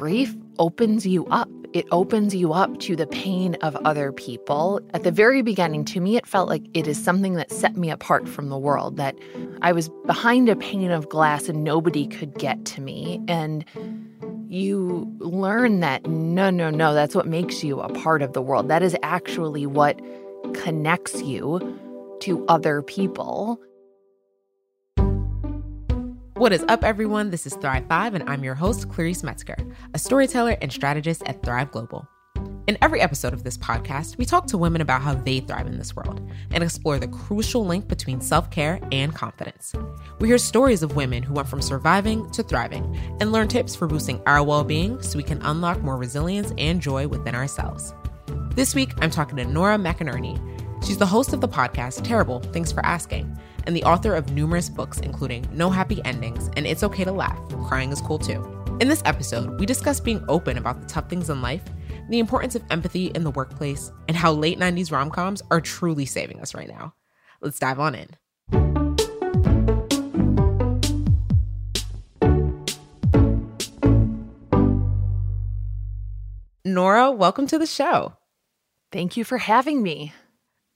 grief opens you up. It opens you up to the pain of other people. At the very beginning, to me, it felt like it is something that set me apart from the world, that I was behind a pane of glass and nobody could get to me. And you learn that, no, that's what makes you a part of the world. That is actually what connects you to other people. What is up, everyone? This is Thrive 5, and I'm your host, Clarice Metzger, a storyteller and strategist at Thrive Global. In every episode of this podcast, we talk to women about how they thrive in this world and explore the crucial link between self-care and confidence. We hear stories of women who went from surviving to thriving and learn tips for boosting our well-being so we can unlock more resilience and joy within ourselves. This week, I'm talking to Nora McInerney. She's the host of the podcast, Terrible, Thanks for Asking, and the author of numerous books, including No Happy Endings and It's Okay to Laugh, Crying is Cool Too. In this episode, we discuss being open about the tough things in life, the importance of empathy in the workplace, and how late 90s rom-coms are truly saving us right now. Let's dive on in. Nora, welcome to the show. Thank you for having me.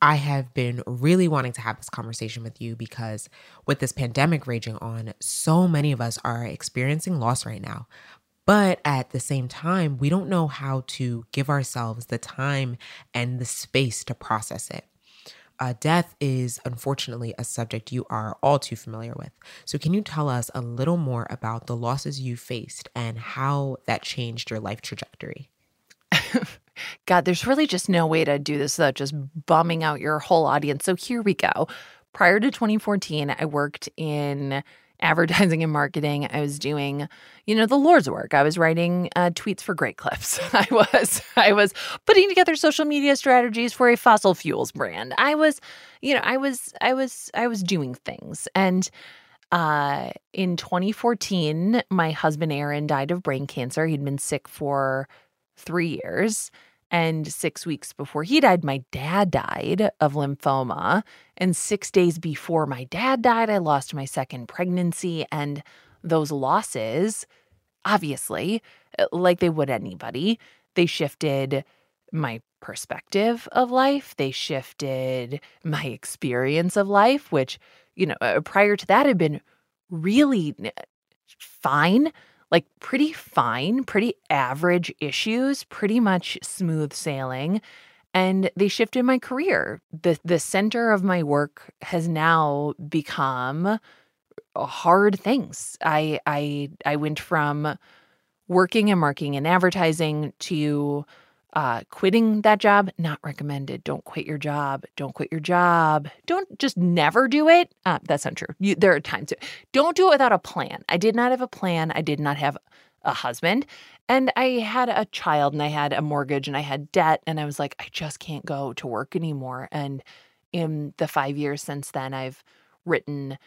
I have been really wanting to have this conversation with you because with this pandemic raging on, so many of us are experiencing loss right now. But at the same time, we don't know how to give ourselves the time and the space to process it. Death is unfortunately a subject you are all too familiar with. So can you tell us a little more about the losses you faced and how that changed your life trajectory? God, there's really just no way to do this without just bumming out your whole audience. So here we go. Prior to 2014, I worked in advertising and marketing. I was doing, the Lord's work. I was writing tweets for Great Clips. I was putting together social media strategies for a fossil fuels brand. I was doing things. And in 2014, my husband Aaron died of brain cancer. He'd been sick for 3 years. And 6 weeks before he died, my dad died of lymphoma. And 6 days before my dad died, I lost my second pregnancy. And those losses, obviously, like they would anybody, they shifted my perspective of life. They shifted my experience of life, which, prior to that had been really fine. Like pretty fine, pretty average issues, pretty much smooth sailing. And they shifted my career. The center of my work has now become hard things. I went from working and marketing and advertising to quitting that job. Not recommended. Don't quit your job. Don't just never do it. That's not true. There are times. Don't do it without a plan. I did not have a plan. I did not have a husband. And I had a child and I had a mortgage and I had debt. And I was like, I just can't go to work anymore. And in the 5 years since then, I've written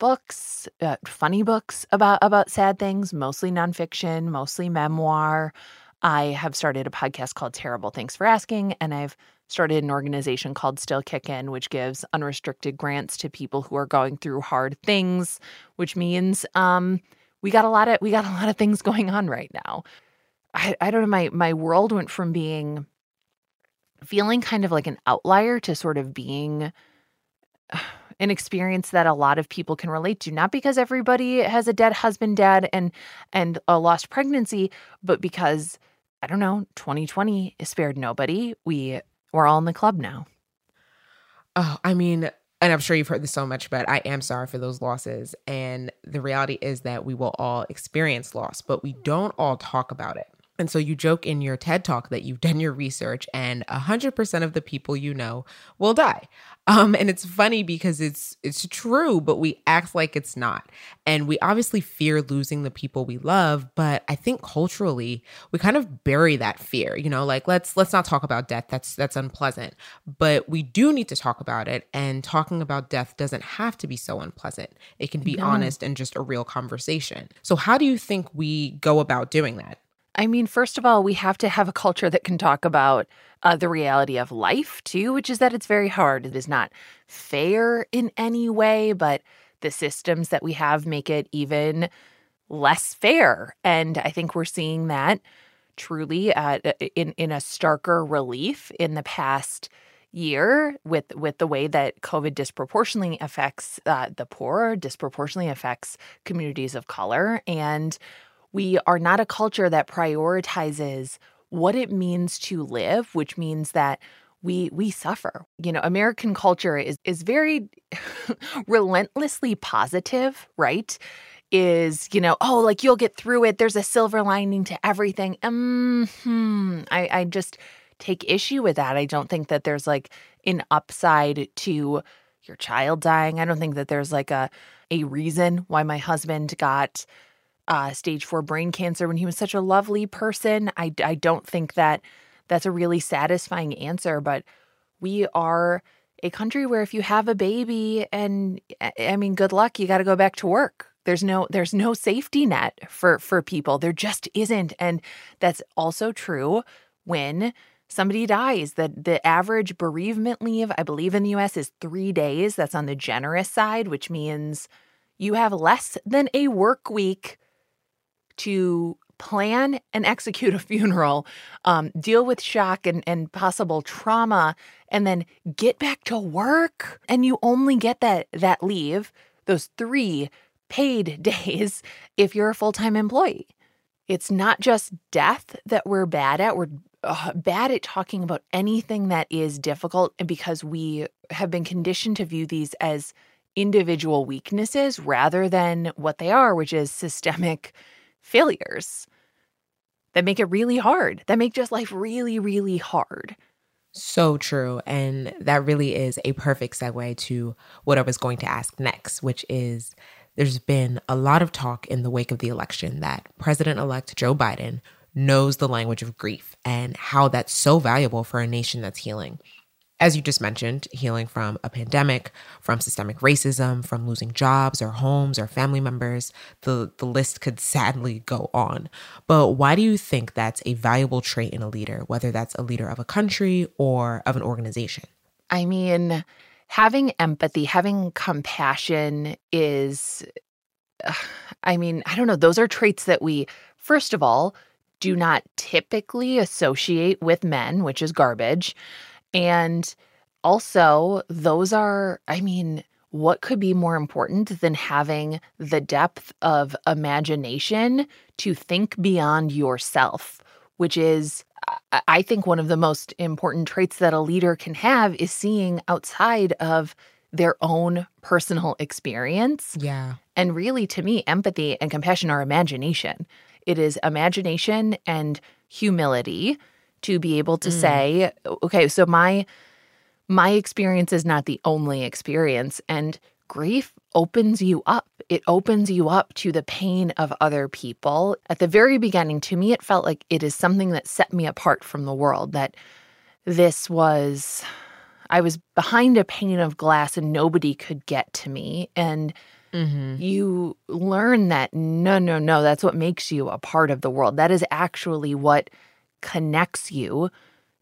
books, funny books about sad things, mostly nonfiction, mostly memoir. I have started a podcast called Terrible, Thanks for Asking, and I've started an organization called Still Kickin', which gives unrestricted grants to people who are going through hard things, which means we got a lot of things going on right now. I don't know, my world went from feeling kind of like an outlier to sort of being an experience that a lot of people can relate to, not because everybody has a dead husband, dad, and a lost pregnancy, but because 2020 spared nobody. We're all in the club now. Oh, and I'm sure you've heard this so much, but I am sorry for those losses. And the reality is that we will all experience loss, but we don't all talk about it. And so you joke in your TED Talk that you've done your research and 100% of the people you know will die. And it's funny because it's true, but we act like it's not. And we obviously fear losing the people we love, but I think culturally we kind of bury that fear, like let's not talk about death. That's unpleasant. But we do need to talk about it, and talking about death doesn't have to be so unpleasant. It can be honest and just a real conversation. So how do you think we go about doing that? First of all, we have to have a culture that can talk about the reality of life, too, which is that it's very hard. It is not fair in any way, but the systems that we have make it even less fair. And I think we're seeing that truly in a starker relief in the past year with the way that COVID disproportionately affects the poor, disproportionately affects communities of color. And we are not a culture that prioritizes what it means to live, which means that we suffer. You know, American culture is very relentlessly positive, right? Is, you know, oh, like you'll get through it. There's a silver lining to everything. I just take issue with that. I don't think that there's like an upside to your child dying. I don't think that there's like a reason why my husband got stage 4 brain cancer when he was such a lovely person. I don't think that that's a really satisfying answer, but we are a country where if you have a baby and, I mean, good luck, you got to go back to work. There's no safety net for people. There just isn't. And that's also true when somebody dies. The average bereavement leave, I believe in the U.S., is 3 days. That's on the generous side, which means you have less than a work week to plan and execute a funeral, deal with shock and possible trauma, and then get back to work. And you only get that leave, those 3 paid days, if you're a full-time employee. It's not just death that we're bad at. We're bad at talking about anything that is difficult, and because we have been conditioned to view these as individual weaknesses rather than what they are, which is systemic failures that make it really hard, that make just life really, really hard. So true. And that really is a perfect segue to what I was going to ask next, which is there's been a lot of talk in the wake of the election that President-elect Joe Biden knows the language of grief and how that's so valuable for a nation that's healing. As you just mentioned, healing from a pandemic, from systemic racism, from losing jobs or homes or family members, the list could sadly go on. But why do you think that's a valuable trait in a leader, whether that's a leader of a country or of an organization? I mean, having empathy, having compassion is, I mean, I don't know, those are traits that we, first of all, do not typically associate with men, which is garbage. And also, those are, I mean, what could be more important than having the depth of imagination to think beyond yourself, which is, I think, one of the most important traits that a leader can have is seeing outside of their own personal experience. Yeah. And really, to me, empathy and compassion are imagination. It is imagination and humility to be able to say, okay, so my experience is not the only experience. And grief opens you up. It opens you up to the pain of other people. At the very beginning, to me, it felt like it is something that set me apart from the world, that I was behind a pane of glass and nobody could get to me. And you learn that, no, that's what makes you a part of the world. That is actually what connects you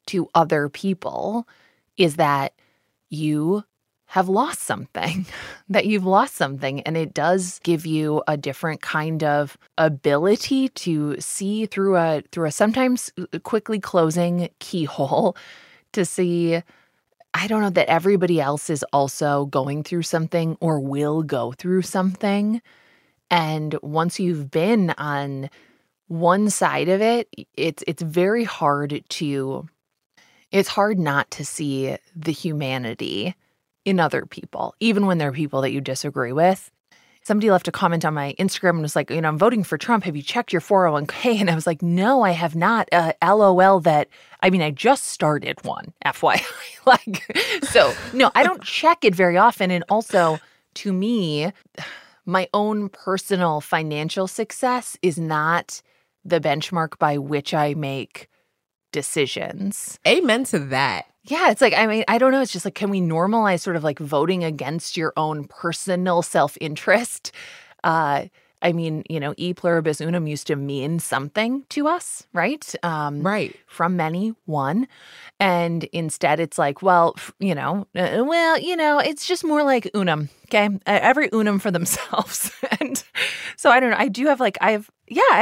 to other people, is that you have lost something, that you've lost something. And it does give you a different kind of ability to see through a sometimes quickly closing keyhole, to see, I don't know, that everybody else is also going through something or will go through something. And once you've been on one side of it, it's very hard to, it's hard not to see the humanity in other people, even when they're people that you disagree with. Somebody left a comment on my Instagram and was like, you know, I'm voting for Trump. Have you checked your 401k? And I was like, no, I have not. LOL that, I mean, I just started one, FYI. So no, I don't check it very often. And also, to me, my own personal financial success is not the benchmark by which I make decisions. Amen to that. Yeah, it's like, I mean, I don't know. It's just like, can we normalize sort of like voting against your own personal self-interest? I mean, you know, e pluribus unum used to mean something to us, right? Right. From many, one. And instead it's like, well, it's just more like unum, okay? Every unum for themselves. And so I don't know. I do have I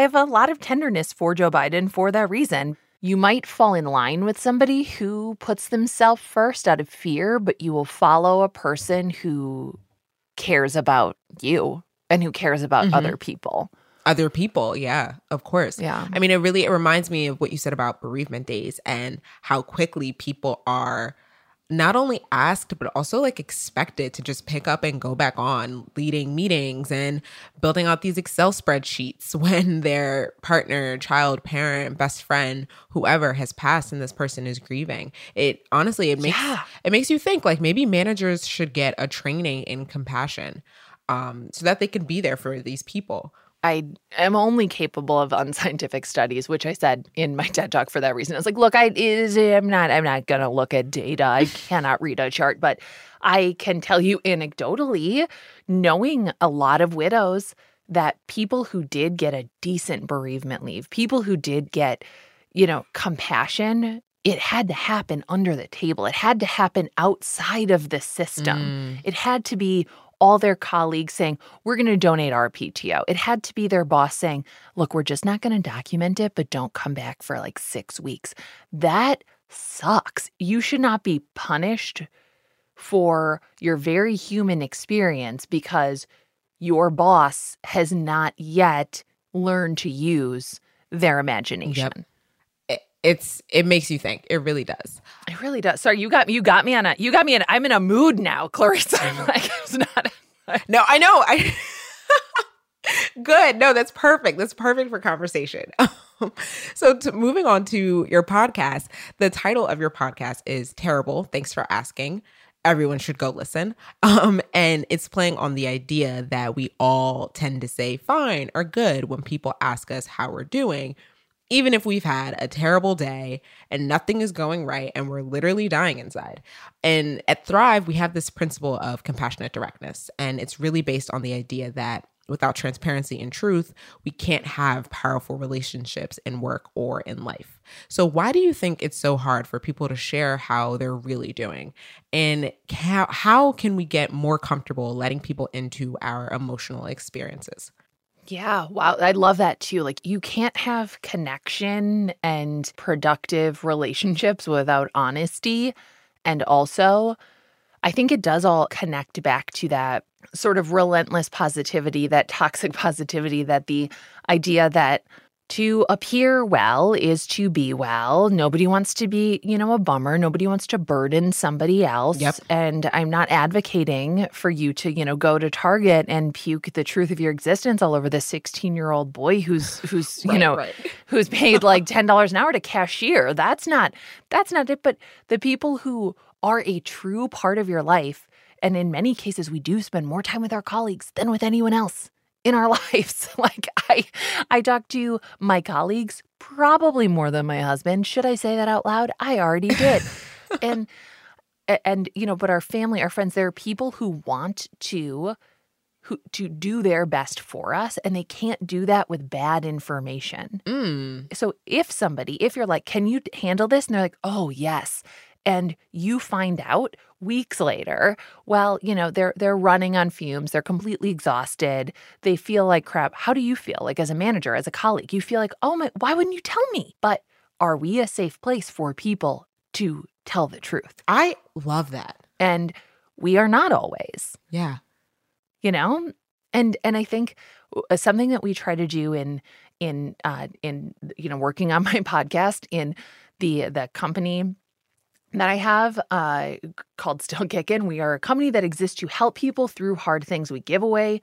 have a lot of tenderness for Joe Biden for that reason. You might fall in line with somebody who puts themselves first out of fear, but you will follow a person who cares about you and who cares about other people. Other people, yeah, of course. Yeah. I mean, it reminds me of what you said about bereavement days and how quickly people are not only asked, but also expected to just pick up and go back on leading meetings and building out these Excel spreadsheets when their partner, child, parent, best friend, whoever has passed and this person is grieving. It honestly, it makes you think maybe managers should get a training in compassion so that they can be there for these people. I am only capable of unscientific studies, which I said in my TED Talk for that reason. I was like, look, I'm not going to look at data. I cannot read a chart, but I can tell you anecdotally, knowing a lot of widows, that people who did get a decent bereavement leave, people who did get, compassion, it had to happen under the table. It had to happen outside of the system. It had to be all their colleagues saying, we're going to donate our PTO. It had to be their boss saying, look, we're just not going to document it, but don't come back for 6 weeks. That sucks. You should not be punished for your very human experience because your boss has not yet learned to use their imagination. Yep. It makes you think. It really does. It really does. Sorry, you got me on I'm in a mood now, Clarice. No, I know. Good. No, that's perfect. That's perfect for conversation. So moving on to your podcast, the title of your podcast is Terrible. Thanks for asking. Everyone should go listen. And it's playing on the idea that we all tend to say fine or good when people ask us how we're doing. Even if we've had a terrible day and nothing is going right and we're literally dying inside. And at Thrive, we have this principle of compassionate directness. And it's really based on the idea that without transparency and truth, we can't have powerful relationships in work or in life. So why do you think it's so hard for people to share how they're really doing? And how can we get more comfortable letting people into our emotional experiences? Yeah. Wow. I love that too. You can't have connection and productive relationships without honesty. And also, I think it does all connect back to that sort of relentless positivity, that toxic positivity, that the idea that to appear well is to be well. Nobody wants to be, a bummer. Nobody wants to burden somebody else. Yep. And I'm not advocating for you to, go to Target and puke the truth of your existence all over the 16-year-old boy who's right. Who's paid $10 an hour to cashier. That's not it. But the people who are a true part of your life, and in many cases we do spend more time with our colleagues than with anyone else in our lives. I talk to my colleagues probably more than my husband. Should I say that out loud? I already did. and but our family, our friends, there are people who want to do their best for us, and they can't do that with bad information. So if you're like, can you handle this? And they're like, oh, yes. And you find out weeks later, they're running on fumes. They're completely exhausted. They feel like crap. How do you feel? As a manager, as a colleague, you feel like, oh my, why wouldn't you tell me? But are we a safe place for people to tell the truth? I love that. And we are not always. Yeah. And I think something that we try to do in working on my podcast in the company that I have called Still Kickin'. We are a company that exists to help people through hard things. We give away,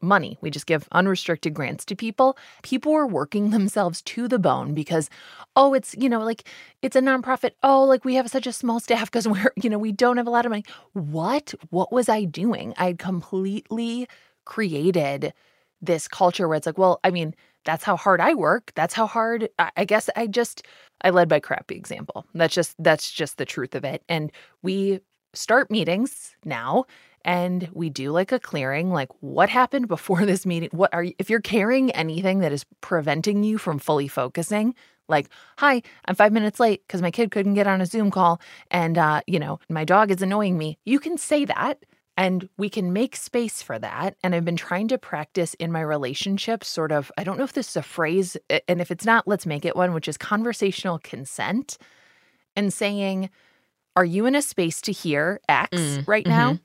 money. We just give unrestricted grants to people. People are working themselves to the bone because, oh, it's, it's a nonprofit. Oh, we have such a small staff because we're, we don't have a lot of money. What was I doing? I completely created this culture where it's that's how hard I work. That's how hard I guess I led by crappy example. That's just the truth of it. And we start meetings now and we do like a clearing, like what happened before this meeting? What are you, if you're carrying anything that is preventing you from fully focusing, like, hi, I'm 5 minutes late because my kid couldn't get on a Zoom call and, my dog is annoying me. You can say that and we can make space for that. And I've been trying to practice in my relationship sort of, I don't know if this is a phrase, and if it's not, let's make it one, which is conversational consent and saying, are you in a space to hear X right now?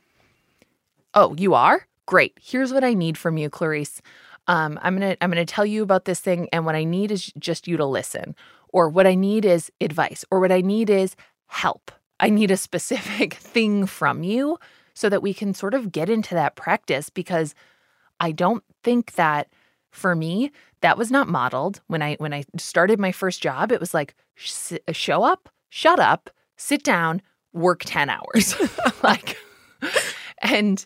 Oh, you are? Great. Here's what I need from you, Clarice. I'm gonna tell you about this thing, and what I need is just you to listen, or what I need is advice, or what I need is help. I need a specific thing from you so that we can sort of get into that practice, because I don't think that, for me, that was not modeled. When I started my first job, it was like, show up, shut up, sit down, work 10 hours. Like, and...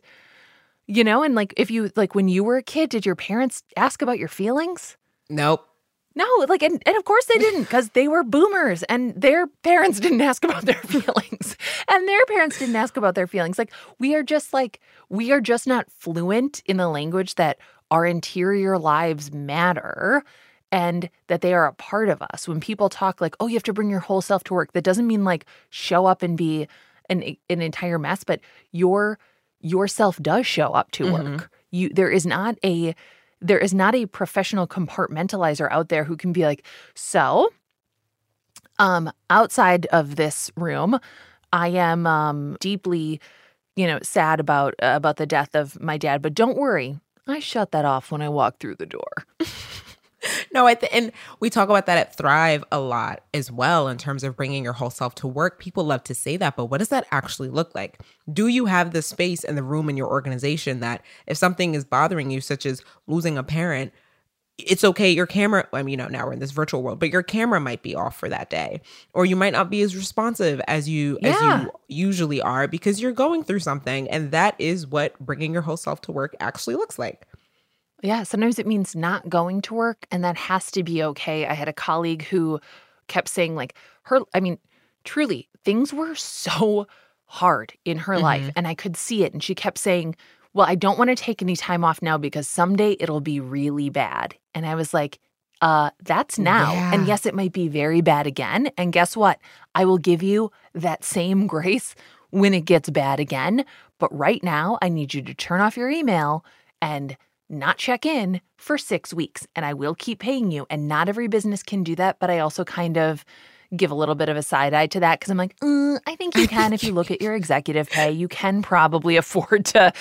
You know, and like if you like when you were a kid, did your parents ask about your feelings? Nope. No, like and of course they didn't, because they were boomers and their parents didn't ask about their feelings. And their parents didn't ask about their feelings. We are just not fluent in the language that our interior lives matter and that they are a part of us. When people talk like, oh, you have to bring your whole self to work, that doesn't mean like show up and be an entire mess, but yourself does show up to work. There is not a professional compartmentalizer out there who can be like, so outside of this room, I am deeply, sad about the death of my dad. But don't worry, I shut that off when I walked through the door. No, and we talk about that at Thrive a lot as well in terms of bringing your whole self to work. People love to say that, but what does that actually look like? Do you have the space and the room in your organization that if something is bothering you, such as losing a parent, it's okay, your camera, now we're in this virtual world, but your camera might be off for that day, or you might not be as responsive as you usually are because you're going through something, and that is what bringing your whole self to work actually looks like. Yeah, sometimes it means not going to work, and that has to be okay. I had a colleague who kept saying truly, things were so hard in her life, and I could see it. And she kept saying, well, I don't want to take any time off now because someday it'll be really bad. And I was like, that's now. Yeah. And yes, it might be very bad again. And guess what? I will give you that same grace when it gets bad again. But right now, I need you to turn off your email and not check in for 6 weeks, and I will keep paying you. And not every business can do that, but I also kind of give a little bit of a side eye to that because I'm like, I think you can. If you look at your executive pay, you can probably afford to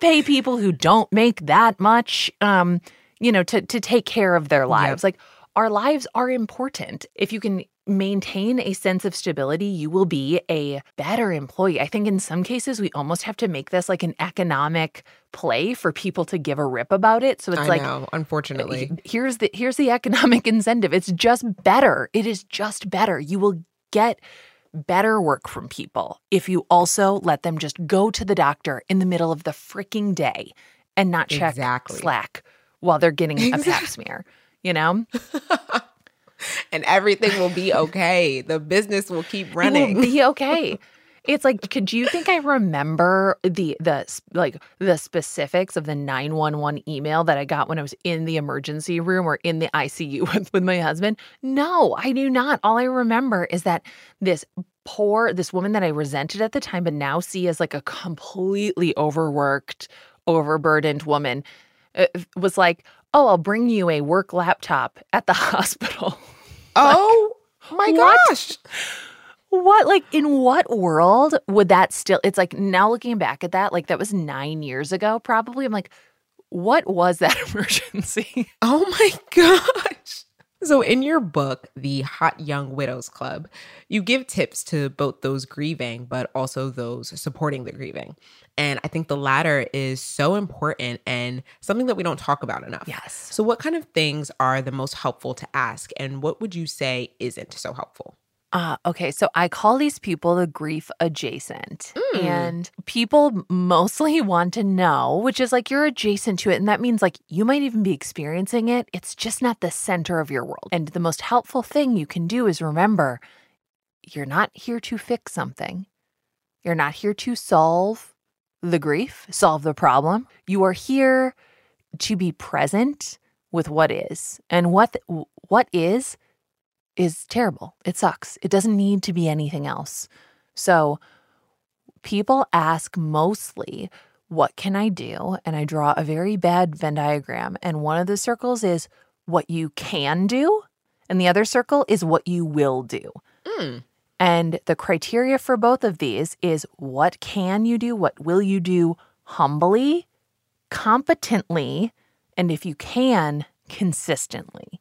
pay people who don't make that much, to take care of their lives. Yep. Like, our lives are important. If you can maintain a sense of stability, you will be a better employee. I think in some cases, we almost have to make this like an economic play for people to give a rip about it. So it's unfortunately. Here's the economic incentive. It's just better. It is just better. You will get better work from people if you also let them just go to the doctor in the middle of the freaking day and not check Slack while they're getting a pap smear, And everything will be okay. The business will keep running. It will be okay. It's like, could you think I remember the specifics of the 911 email that I got when I was in the emergency room or in the ICU with my husband? No, I do not. All I remember is that this woman that I resented at the time but now see as like a completely overworked, overburdened woman was like, oh, I'll bring you a work laptop at the hospital. Oh, like, my gosh. What? Like, in what world would that still – it's like now looking back at that, like that was 9 years ago probably. I'm like, what was that emergency? Oh, my gosh. So in your book, The Hot Young Widows Club, you give tips to both those grieving but also those supporting the grieving. And I think the latter is so important and something that we don't talk about enough. Yes. So what kind of things are the most helpful to ask, and what would you say isn't so helpful? Okay, so I call these people the grief adjacent. And people mostly want to know, which is like you're adjacent to it. And that means like you might even be experiencing it. It's just not the center of your world. And the most helpful thing you can do is remember, you're not here to fix something. You're not here to solve the grief, solve the problem. You are here to be present with what is. And what is terrible. It sucks. It doesn't need to be anything else. So people ask mostly, what can I do? And I draw a very bad Venn diagram. And one of the circles is what you can do. And the other circle is what you will do. Mm. And the criteria for both of these is what can you do? What will you do? Humbly, competently, and if you can, consistently.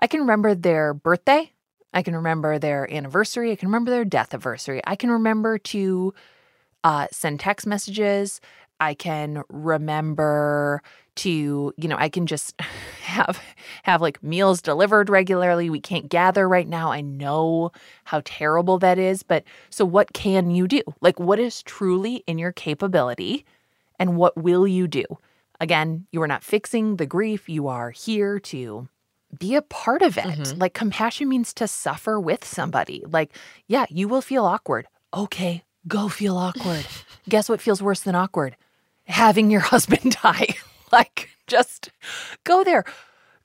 I can remember their birthday. I can remember their anniversary. I can remember their death anniversary. I can remember to send text messages. I can remember to, I can just have like meals delivered regularly. We can't gather right now. I know how terrible that is. But so what can you do? Like, what is truly in your capability and what will you do? Again, you are not fixing the grief. You are here to be a part of it. Mm-hmm. Like, compassion means to suffer with somebody. Like, yeah, you will feel awkward. Okay, go feel awkward. Guess what feels worse than awkward? Having your husband die. Like, just go there.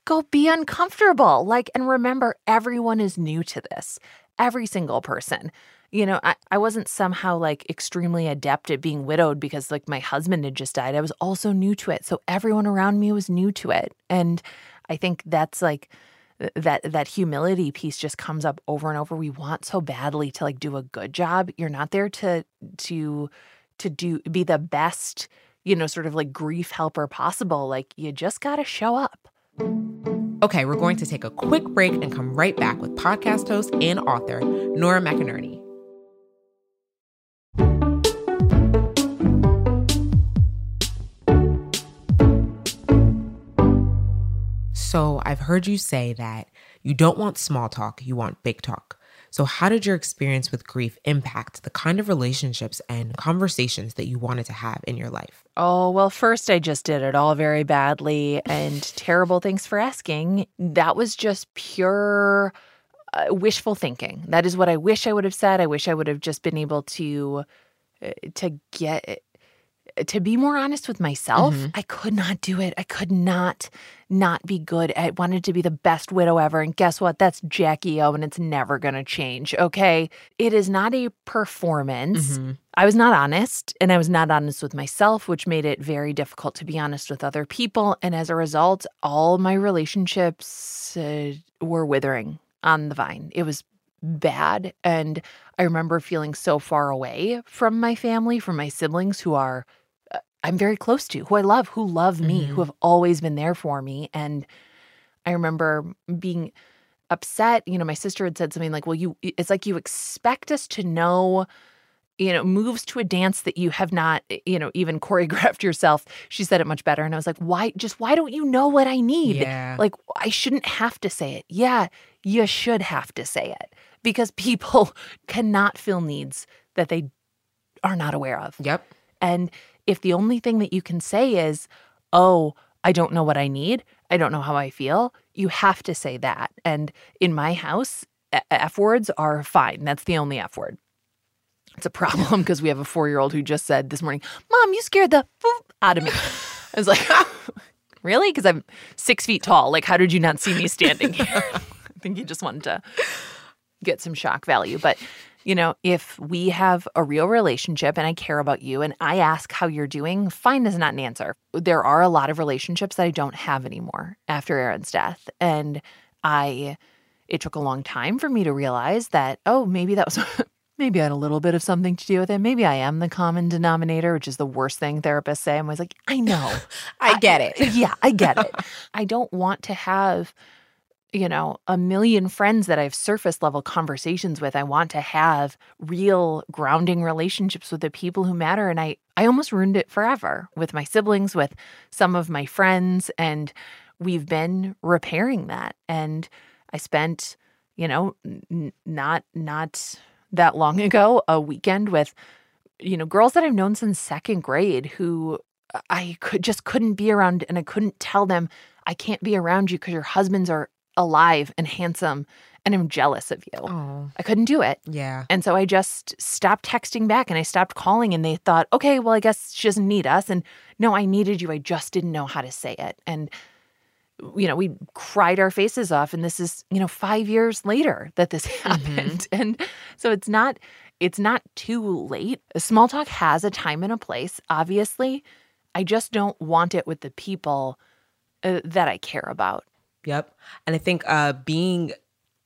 Go be uncomfortable. Like, and remember, everyone is new to this. Every single person. I wasn't somehow like extremely adept at being widowed because like my husband had just died. I was also new to it. So everyone around me was new to it. And I think that's like that humility piece just comes up over and over. We want so badly to like do a good job. You're not there to be the best, sort of like grief helper possible. Like, you just got to show up. Okay, we're going to take a quick break and come right back with podcast host and author Nora McInerney. So I've heard you say that you don't want small talk, you want big talk. So how did your experience with grief impact the kind of relationships and conversations that you wanted to have in your life? Oh, well, first, I just did it all very badly and terrible. Thanks for asking. That was just pure wishful thinking. That is what I wish I would have said. I wish I would have just been able to be more honest with myself. Mm-hmm. I could not do it. I could not be good. I wanted to be the best widow ever. And guess what? That's Jackie O, and it's never going to change. Okay. It is not a performance. Mm-hmm. I was not honest, and I was not honest with myself, which made it very difficult to be honest with other people. And as a result, all my relationships were withering on the vine. It was bad. And I remember feeling so far away from my family, from my siblings who are I'm very close to, who I love, who love me, mm-hmm. who have always been there for me. And I remember being upset. My sister had said something like, well, it's like you expect us to know, moves to a dance that you have not, even choreographed yourself. She said it much better. And I was like, why don't you know what I need? Yeah. Like, I shouldn't have to say it. Yeah, you should have to say it because people cannot fill needs that they are not aware of. Yep. And if the only thing that you can say is, oh, I don't know what I need, I don't know how I feel, you have to say that. And in my house, F words are fine. That's the only F word. It's a problem because we have a 4-year-old who just said this morning, Mom, you scared the out of me. I was like, really? Because I'm 6 feet tall. Like, how did you not see me standing here? I think he just wanted to get some shock value. But if we have a real relationship and I care about you and I ask how you're doing, fine is not an answer. There are a lot of relationships that I don't have anymore after Aaron's death. And it took a long time for me to realize that, oh, maybe that was, maybe I had a little bit of something to do with it. Maybe I am the common denominator, which is the worst thing therapists say. I'm always like, I know. I get it. Yeah, I get it. I don't want to have a million friends that I have surface level conversations with. I want to have real grounding relationships with the people who matter. And I almost ruined it forever with my siblings, with some of my friends. And we've been repairing that. And I spent, not that long ago, a weekend with, girls that I've known since second grade who I couldn't be around. And I couldn't tell them, I can't be around you because your husbands are alive and handsome and I'm jealous of you. Oh. I couldn't do it. Yeah. And so I just stopped texting back and I stopped calling, and they thought, okay, well, I guess she doesn't need us. And no, I needed you. I just didn't know how to say it. And, you know, we cried our faces off, and this is, you know, 5 years later that this happened. Mm-hmm. And so it's not too late. Small talk has a time and a place, obviously. I just don't want it with the people that I care about. Yep. And I think being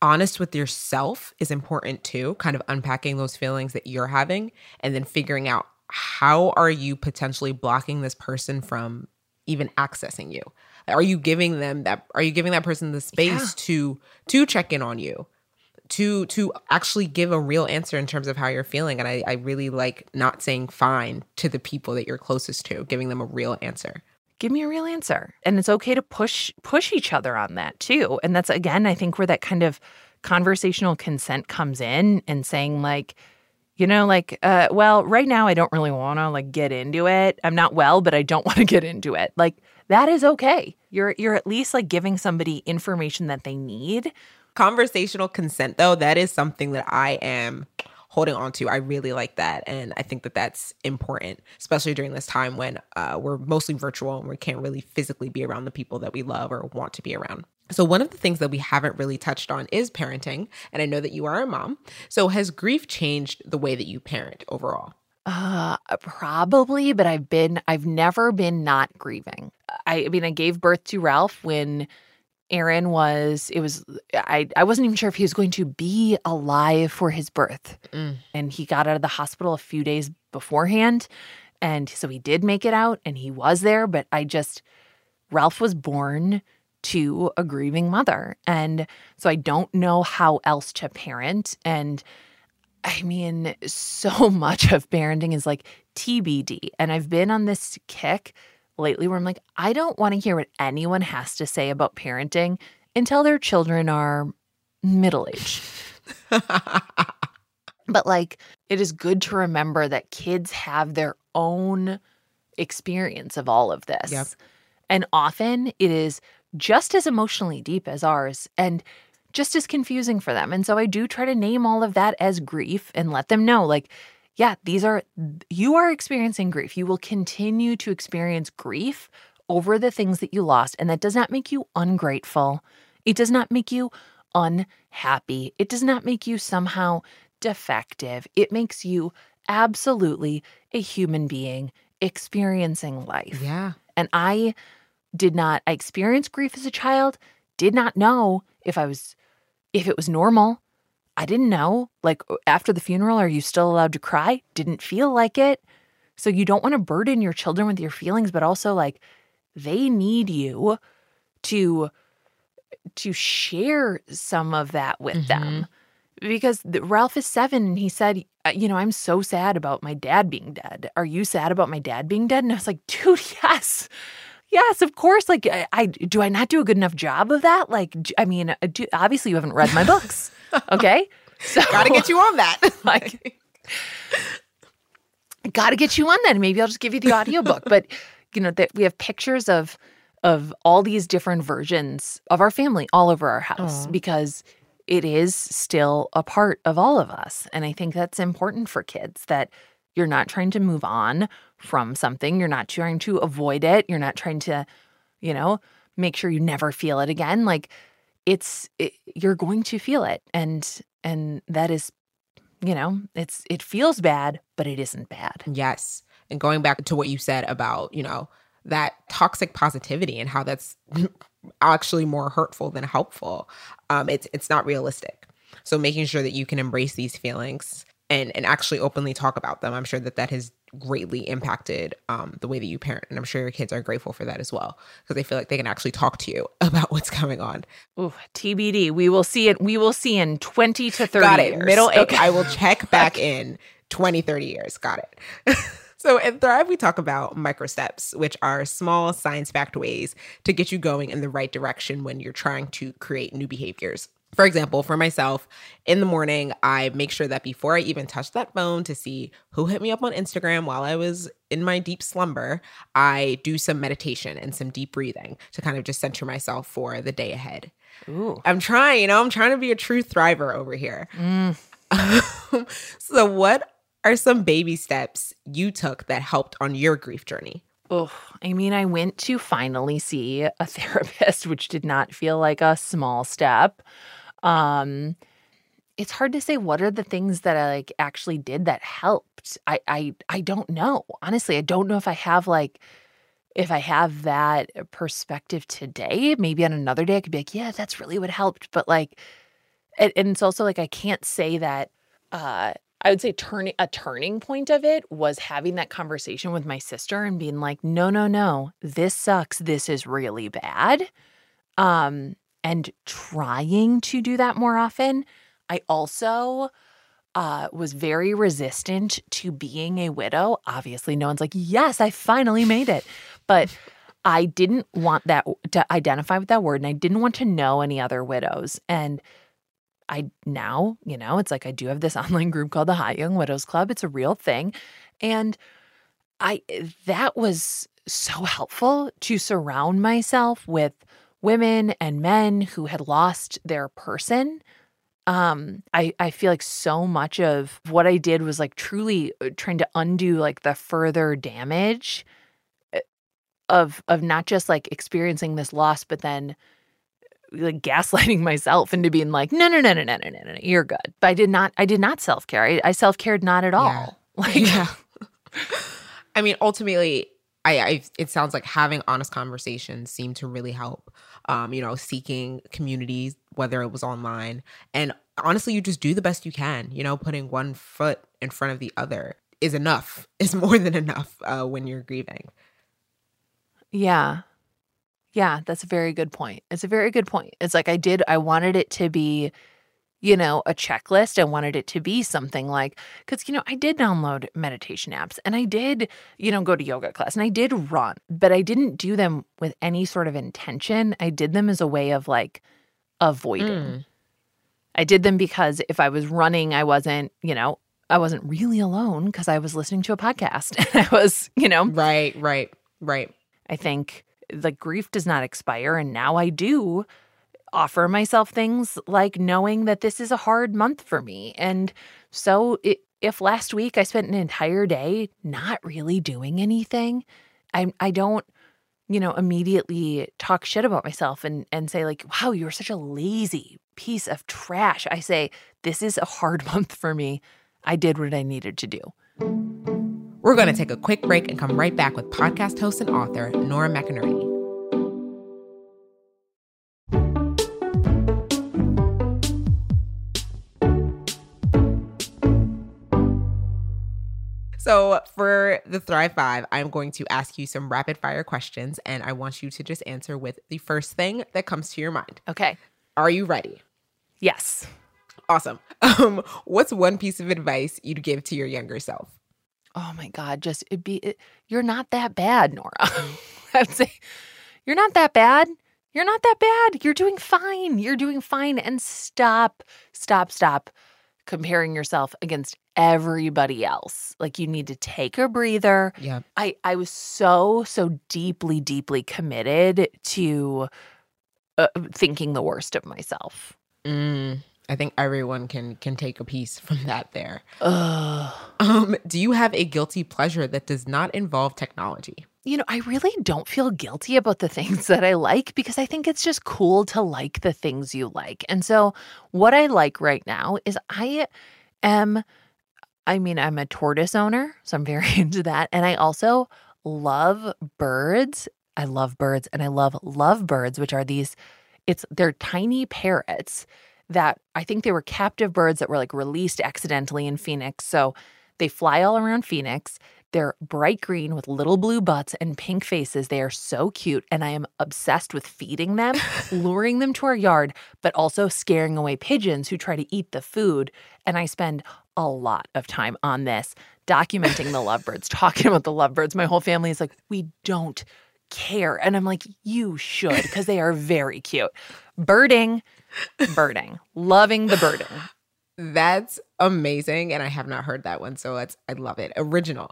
honest with yourself is important too, kind of unpacking those feelings that you're having and then figuring out how are you potentially blocking this person from even accessing you? Are you giving that person the space to check in on you, to actually give a real answer in terms of how you're feeling? And I really like not saying fine to the people that you're closest to, giving them a real answer. Give me a real answer. And it's okay to push each other on that too. And that's, again, I think where that kind of conversational consent comes in, and saying like, you know, like, well, right now I don't really want to like get into it. I'm not well, but I don't want to get into it. Like, that is okay. You're at least like giving somebody information that they need. Conversational consent, though, that is something that I am holding on to. I really like that. And I think that that's important, especially during this time when we're mostly virtual and we can't really physically be around the people that we love or want to be around. So one of the things that we haven't really touched on is parenting. And I know that you are a mom. So has grief changed the way that you parent overall? Probably, but I've never been not grieving. I mean, I gave birth to Ralph when Aaron I wasn't even sure if he was going to be alive for his birth. Mm. And he got out of the hospital a few days beforehand. And so he did make it out and he was there. But Ralph was born to a grieving mother. And so I don't know how else to parent. And I mean, so much of parenting is like TBD. And I've been on this kick lately where I'm like, I don't want to hear what anyone has to say about parenting until their children are middle-aged. But like, it is good to remember that kids have their own experience of all of this. Yep. And often it is just as emotionally deep as ours and just as confusing for them. And so I do try to name all of that as grief and let them know, like, yeah, you are experiencing grief. You will continue to experience grief over the things that you lost. And that does not make you ungrateful. It does not make you unhappy. It does not make you somehow defective. It makes you absolutely a human being experiencing life. Yeah. And I experienced grief as a child, did not know if it was normal. I didn't know, like, after the funeral, are you still allowed to cry? Didn't feel like it. So you don't want to burden your children with your feelings, but also, like, they need you to share some of that with mm-hmm. them. Because Ralph is 7, and he said, you know, I'm so sad about my dad being dead. Are you sad about my dad being dead? And I was like, dude, yes. Yes, of course. Like, I not do a good enough job of that? Like, I mean, obviously you haven't read my books, okay? So gotta get you on that. Like, gotta get you on that. Maybe I'll just give you the audiobook. But, you know, that we have pictures of all these different versions of our family all over our house. Aww. Because it is still a part of all of us. And I think that's important for kids, that you're not trying to move on from something. You're not trying to avoid it. You're not trying to, you know, make sure you never feel it again. Like, you're going to feel it. And that is, you know, it feels bad, but it isn't bad. Yes. And going back to what you said about, you know, that toxic positivity and how that's actually more hurtful than helpful. It's not realistic. So making sure that you can embrace these feelings and actually openly talk about them. I'm sure that has greatly impacted the way that you parent. And I'm sure your kids are grateful for that as well, because they feel like they can actually talk to you about what's going on. Ooh, TBD. We will see it. We will see in 20 to 30 Got it. Years. Middle age. Okay. I will check back in 20, 30 years. Got it. So at Thrive, we talk about micro steps, which are small science-backed ways to get you going in the right direction when you're trying to create new behaviors. For example, for myself, in the morning, I make sure that before I even touch that phone to see who hit me up on Instagram while I was in my deep slumber, I do some meditation and some deep breathing to kind of just center myself for the day ahead. Ooh. I'm trying to be a true thriver over here. Mm. So what are some baby steps you took that helped on your grief journey? Oh, I mean, I went to finally see a therapist, which did not feel like a small step. It's hard to say what are the things that I like actually did that helped. I don't know. Honestly, I don't know if I have that perspective today. Maybe on another day I could be like, yeah, that's really what helped. But and it's also I can't say that I would say turning point of it was having that conversation with my sister and being like, no, this sucks. This is really bad. And trying to do that more often. I also was very resistant to being a widow. Obviously, no one's like, yes, I finally made it. But I didn't want that to identify with that word, and I didn't want to know any other widows. And now, it's I do have this online group called The Hot Young Widows Club. It's a real thing. And that was so helpful to surround myself with women and men who had lost their person. I feel like so much of what I did was truly trying to undo the further damage of not just experiencing this loss, but then gaslighting myself into being no, you're good. But I did not self-care. I self-cared not at all. Yeah. I mean, ultimately, it sounds like having honest conversations seemed to really help, seeking communities, whether it was online. And honestly, you just do the best you can, putting one foot in front of the other is more than enough when you're grieving. Yeah. Yeah, that's a very good point. It's a very good point. It's I wanted it to be, a checklist. I wanted it to be something because, I did download meditation apps and I did, go to yoga class and I did run, but I didn't do them with any sort of intention. I did them as a way of avoiding. Mm. I did them because if I was running, I wasn't really alone because I was listening to a podcast. I was, Right. I think grief does not expire, and now I do offer myself things knowing that this is a hard month for me. And so if last week I spent an entire day not really doing anything, I don't, immediately talk shit about myself and say wow, you're such a lazy piece of trash. I say, this is a hard month for me. I did what I needed to do. We're going to take a quick break and come right back with podcast host and author Nora McInerney. So for the Thrive Five, I'm going to ask you some rapid fire questions, and I want you to just answer with the first thing that comes to your mind. Okay. Are you ready? Yes. Awesome. What's one piece of advice you'd give to your younger self? Oh my God, you're not that bad, Nora. I'd say, you're not that bad. You're not that bad. You're doing fine. You're doing fine. And stop comparing yourself against everybody else. You need to take a breather. Yeah. I was so deeply, deeply committed to thinking the worst of myself. Mm. I think everyone can take a piece from that there. Do you have a guilty pleasure that does not involve technology? I really don't feel guilty about the things that I like because I think it's just cool to like the things you like. And so what I like right now is I'm a tortoise owner, so I'm very into that. And I also love birds. I love birds and I love birds, which are they're tiny parrots that I think they were captive birds that were released accidentally in Phoenix. So they fly all around Phoenix. They're bright green with little blue butts and pink faces. They are so cute. And I am obsessed with feeding them, luring them to our yard, but also scaring away pigeons who try to eat the food. And I spend a lot of time on this, documenting the lovebirds, talking about the lovebirds. My whole family is we don't care. And I'm you should because they are very cute. Birding. birding. Loving the birding. That's amazing. And I have not heard that one. So I love it. Original.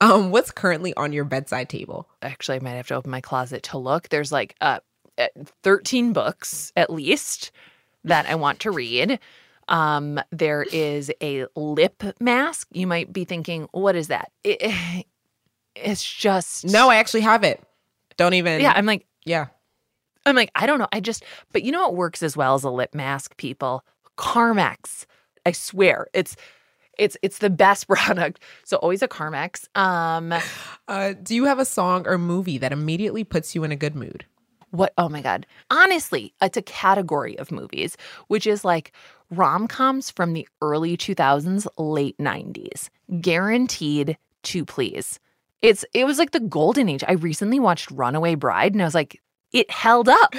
What's currently on your bedside table? Actually, I might have to open my closet to look. There's 13 books at least that I want to read. There is a lip mask. You might be thinking, what is that? It's just... No, I actually have it. Don't even... Yeah, I'm like... Yeah. I'm like, I don't know. But you know what works as well as a lip mask, people? Carmex. I swear. It's the best product. So always a Carmex. Do you have a song or movie that immediately puts you in a good mood? What? Oh, my God. Honestly, it's a category of movies, which is like rom-coms from the early 2000s, late 90s. Guaranteed to please. It was like the golden age. I recently watched Runaway Bride, and I was like, it held up.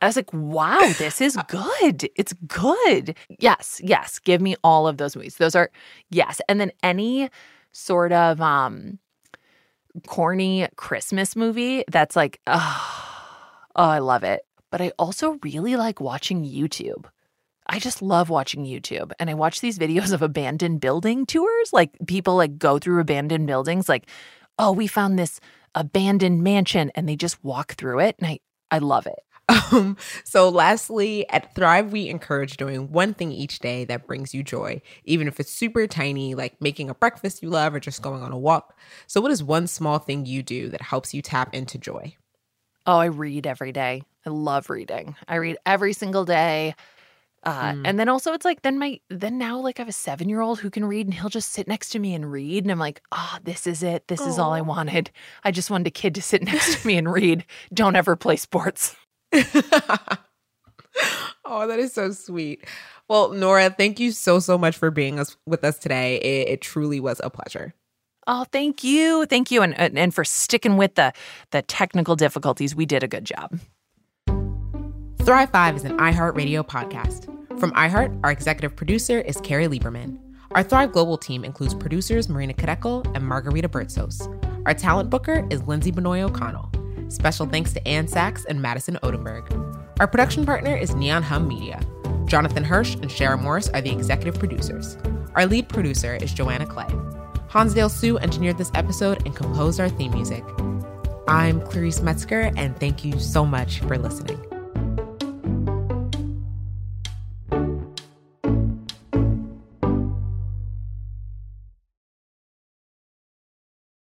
I was like, wow, this is good. It's good. Yes. Give me all of those movies. Those are, yes. And then any sort of corny Christmas movie that's like, oh, I love it. But I also really like watching YouTube. I just love watching YouTube, and I watch these videos of abandoned building tours. Like, people, go through abandoned buildings, like, oh, we found this abandoned mansion, and they just walk through it, and I love it. So lastly, at Thrive, we encourage doing one thing each day that brings you joy, even if it's super tiny, like making a breakfast you love or just going on a walk. So what is one small thing you do that helps you tap into joy? Oh, I read every day. I love reading. I read every single day. And then also it's like, then now I have a 7-year-old who can read, and he'll just sit next to me and read. And I'm like, oh, this is it. This is all I wanted. I just wanted a kid to sit next to me and read. Don't ever play sports. Oh, that is so sweet. Well, Nora, thank you so much for being with us today. It truly was a pleasure. Oh, thank you. Thank you. And for sticking with the technical difficulties. We did a good job. Thrive 5 is an iHeartRadio podcast. From iHeart, our executive producer is Carrie Lieberman. Our Thrive Global team includes producers Marina Kadekel and Margarita Bertsos. Our talent booker is Lindsay Benoit O'Connell. Special thanks to Ann Sachs and Madison Odenberg. Our production partner is Neon Hum Media. Jonathan Hirsch and Shara Morris are the executive producers. Our lead producer is Joanna Clay. Hansdale Sue engineered this episode and composed our theme music. I'm Clarice Metzger, and thank you so much for listening.